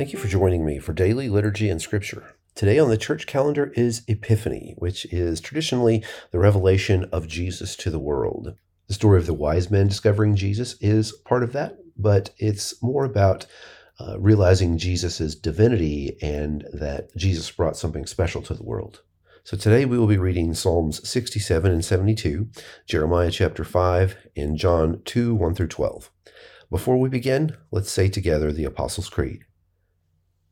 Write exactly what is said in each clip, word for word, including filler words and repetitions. Thank you for joining me for Daily Liturgy and Scripture. Today on the church calendar is Epiphany, which is traditionally the revelation of Jesus to the world. The story of the wise men discovering Jesus is part of that, but it's more about uh, realizing Jesus' divinity and that Jesus brought something special to the world. So today we will be reading Psalms sixty-seven and seventy-two, Jeremiah chapter five, and John two, one through twelve. Before we begin, let's say together the Apostles' Creed.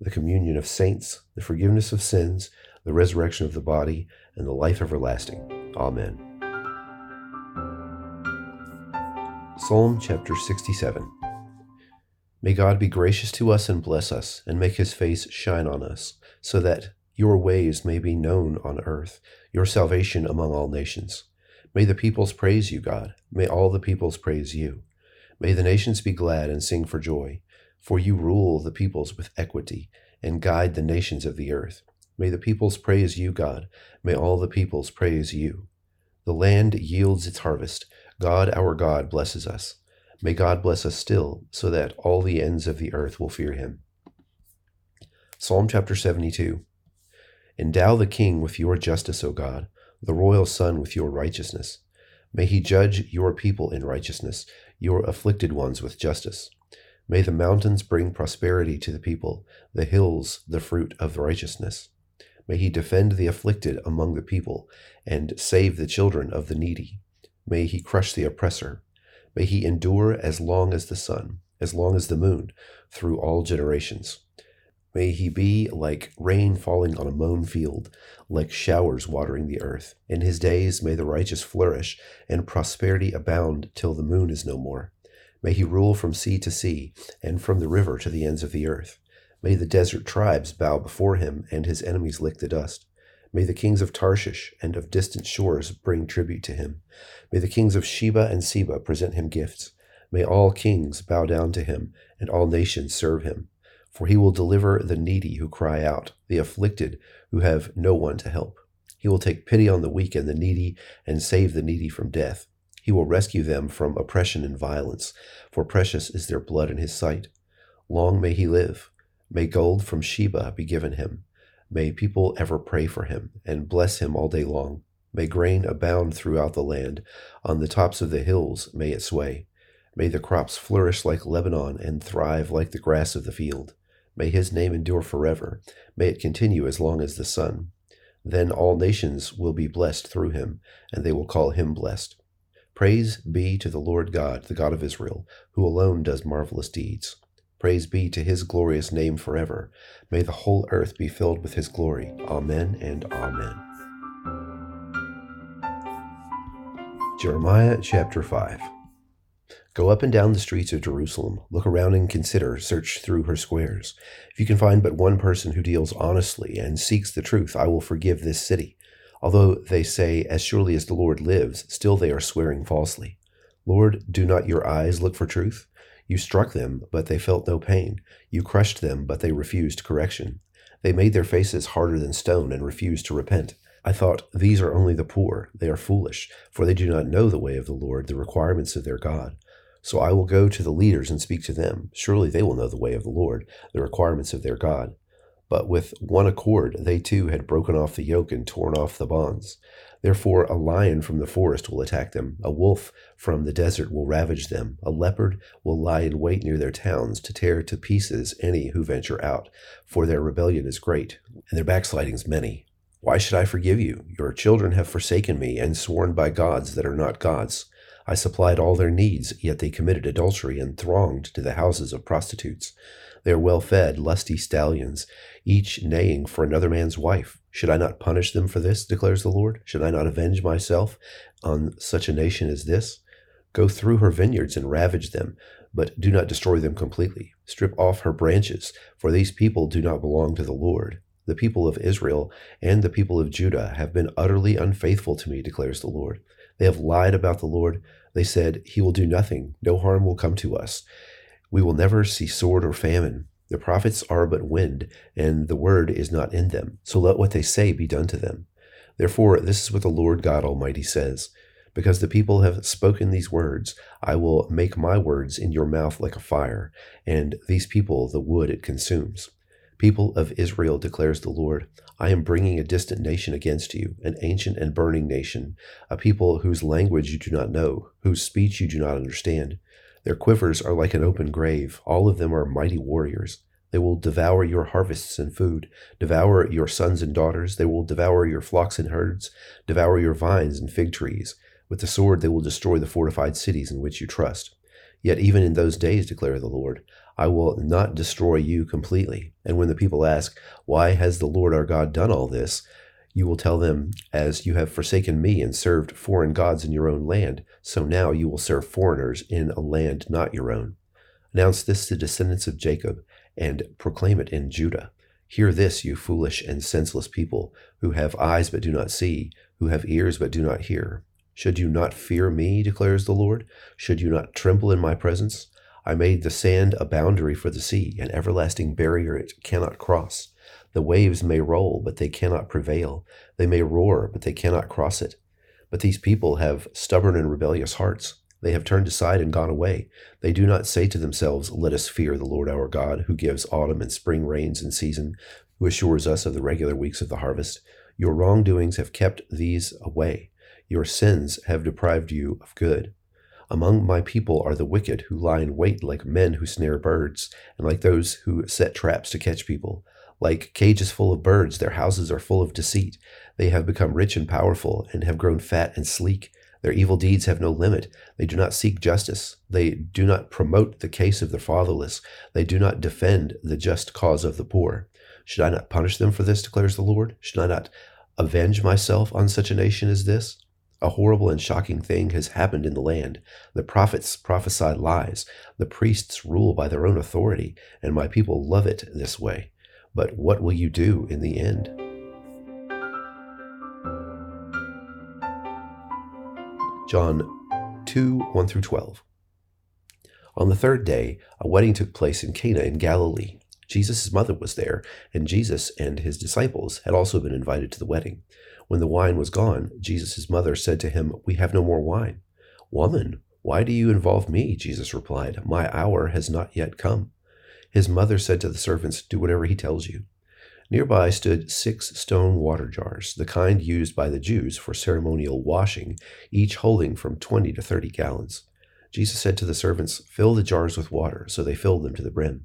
the communion of saints, the forgiveness of sins, the resurrection of the body, and the life everlasting. Amen. Psalm chapter sixty-seven. May God be gracious to us and bless us, and make his face shine on us, so that your ways may be known on earth, your salvation among all nations. May the peoples praise you, God. May all the peoples praise you. May the nations be glad and sing for joy, for you rule the peoples with equity and guide the nations of the earth. May the peoples praise you, God. May all the peoples praise you. The land yields its harvest. God, our God, blesses us. May God bless us still, so that all the ends of the earth will fear him. Psalm chapter seventy-two. Endow the king with your justice, O God, the royal son with your righteousness. May he judge your people in righteousness, your afflicted ones with justice. May the mountains bring prosperity to the people, the hills the fruit of righteousness. May he defend the afflicted among the people, and save the children of the needy. May he crush the oppressor. May he endure as long as the sun, as long as the moon, through all generations. May he be like rain falling on a mown field, like showers watering the earth. In his days may the righteous flourish, and prosperity abound till the moon is no more. May he rule from sea to sea, and from the river to the ends of the earth. May the desert tribes bow before him, and his enemies lick the dust. May the kings of Tarshish and of distant shores bring tribute to him. May the kings of Sheba and Seba present him gifts. May all kings bow down to him, and all nations serve him. For he will deliver the needy who cry out, the afflicted who have no one to help. He will take pity on the weak and the needy, and save the needy from death. He will rescue them from oppression and violence, for precious is their blood in his sight. Long may he live. May gold from Sheba be given him. May people ever pray for him, and bless him all day long. May grain abound throughout the land. On the tops of the hills may it sway. May the crops flourish like Lebanon, and thrive like the grass of the field. May his name endure forever. May it continue as long as the sun. Then all nations will be blessed through him, and they will call him blessed. Praise be to the Lord God, the God of Israel, who alone does marvelous deeds. Praise be to his glorious name forever. May the whole earth be filled with his glory. Amen and amen. Jeremiah chapter five. Go up and down the streets of Jerusalem, look around and consider, search through her squares. If you can find but one person who deals honestly and seeks the truth, I will forgive this city. Although they say, as surely as the Lord lives, still they are swearing falsely. Lord, do not your eyes look for truth? You struck them, but they felt no pain. You crushed them, but they refused correction. They made their faces harder than stone and refused to repent. I thought, these are only the poor, they are foolish, for they do not know the way of the Lord, the requirements of their God. So I will go to the leaders and speak to them. Surely they will know the way of the Lord, the requirements of their God. But with one accord they too had broken off the yoke and torn off the bonds. Therefore a lion from the forest will attack them, a wolf from the desert will ravage them, a leopard will lie in wait near their towns to tear to pieces any who venture out, for their rebellion is great, and their backslidings many. Why should I forgive you? Your children have forsaken me and sworn by gods that are not gods. I supplied all their needs, yet they committed adultery and thronged to the houses of prostitutes. They are well-fed, lusty stallions, each neighing for another man's wife. Should I not punish them for this, declares the Lord? Should I not avenge myself on such a nation as this? Go through her vineyards and ravage them, but do not destroy them completely. Strip off her branches, for these people do not belong to the Lord. The people of Israel and the people of Judah have been utterly unfaithful to me, declares the Lord. They have lied about the Lord. They said, he will do nothing. No harm will come to us. We will never see sword or famine. The prophets are but wind, and the word is not in them. So let what they say be done to them. Therefore, this is what the Lord God Almighty says. Because the people have spoken these words, I will make my words in your mouth like a fire, and these people the wood it consumes. People of Israel, declares the Lord, I am bringing a distant nation against you, an ancient and burning nation, a people whose language you do not know, whose speech you do not understand. Their quivers are like an open grave. All of them are mighty warriors. They will devour your harvests and food, devour your sons and daughters. They will devour your flocks and herds, devour your vines and fig trees. With the sword they will destroy the fortified cities in which you trust. Yet even in those days, declare the Lord, I will not destroy you completely. And when the people ask, why has the Lord our God done all this? You will tell them, as you have forsaken me and served foreign gods in your own land, so now you will serve foreigners in a land not your own. Announce this to the descendants of Jacob, and proclaim it in Judah. Hear this, you foolish and senseless people, who have eyes but do not see, who have ears but do not hear. Should you not fear me, declares the Lord? Should you not tremble in my presence? I made the sand a boundary for the sea, an everlasting barrier it cannot cross. The waves may roll, but they cannot prevail. They may roar, but they cannot cross it. But these people have stubborn and rebellious hearts. They have turned aside and gone away. They do not say to themselves, let us fear the Lord our God, who gives autumn and spring rains in season, who assures us of the regular weeks of the harvest. Your wrongdoings have kept these away. Your sins have deprived you of good. Among my people are the wicked, who lie in wait like men who snare birds, and like those who set traps to catch people. Like cages full of birds, their houses are full of deceit. They have become rich and powerful, and have grown fat and sleek. Their evil deeds have no limit. They do not seek justice. They do not promote the case of the fatherless. They do not defend the just cause of the poor. Should I not punish them for this, declares the Lord? Should I not avenge myself on such a nation as this? A horrible and shocking thing has happened in the land. The prophets prophesy lies. The priests rule by their own authority, and my people love it this way. But what will you do in the end? John two, one through twelve. On the third day, a wedding took place in Cana in Galilee. Jesus' mother was there, and Jesus and his disciples had also been invited to the wedding. When the wine was gone, Jesus' mother said to him, "We have no more wine." "Woman, why do you involve me?" Jesus replied. "My hour has not yet come." His mother said to the servants, "Do whatever he tells you." Nearby stood six stone water jars, the kind used by the Jews for ceremonial washing, each holding from twenty to thirty gallons. Jesus said to the servants, "Fill the jars with water," so they filled them to the brim.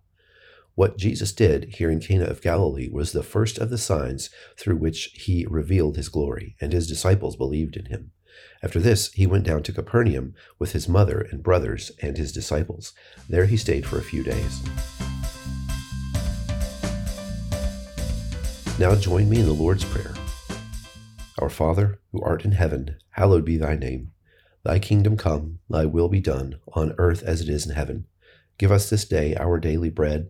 What Jesus did here in Cana of Galilee was the first of the signs through which he revealed his glory, and his disciples believed in him. After this, he went down to Capernaum with his mother and brothers and his disciples. There he stayed for a few days. Now join me in the Lord's Prayer. Our Father, who art in heaven, hallowed be thy name. Thy kingdom come, thy will be done, on earth as it is in heaven. Give us this day our daily bread,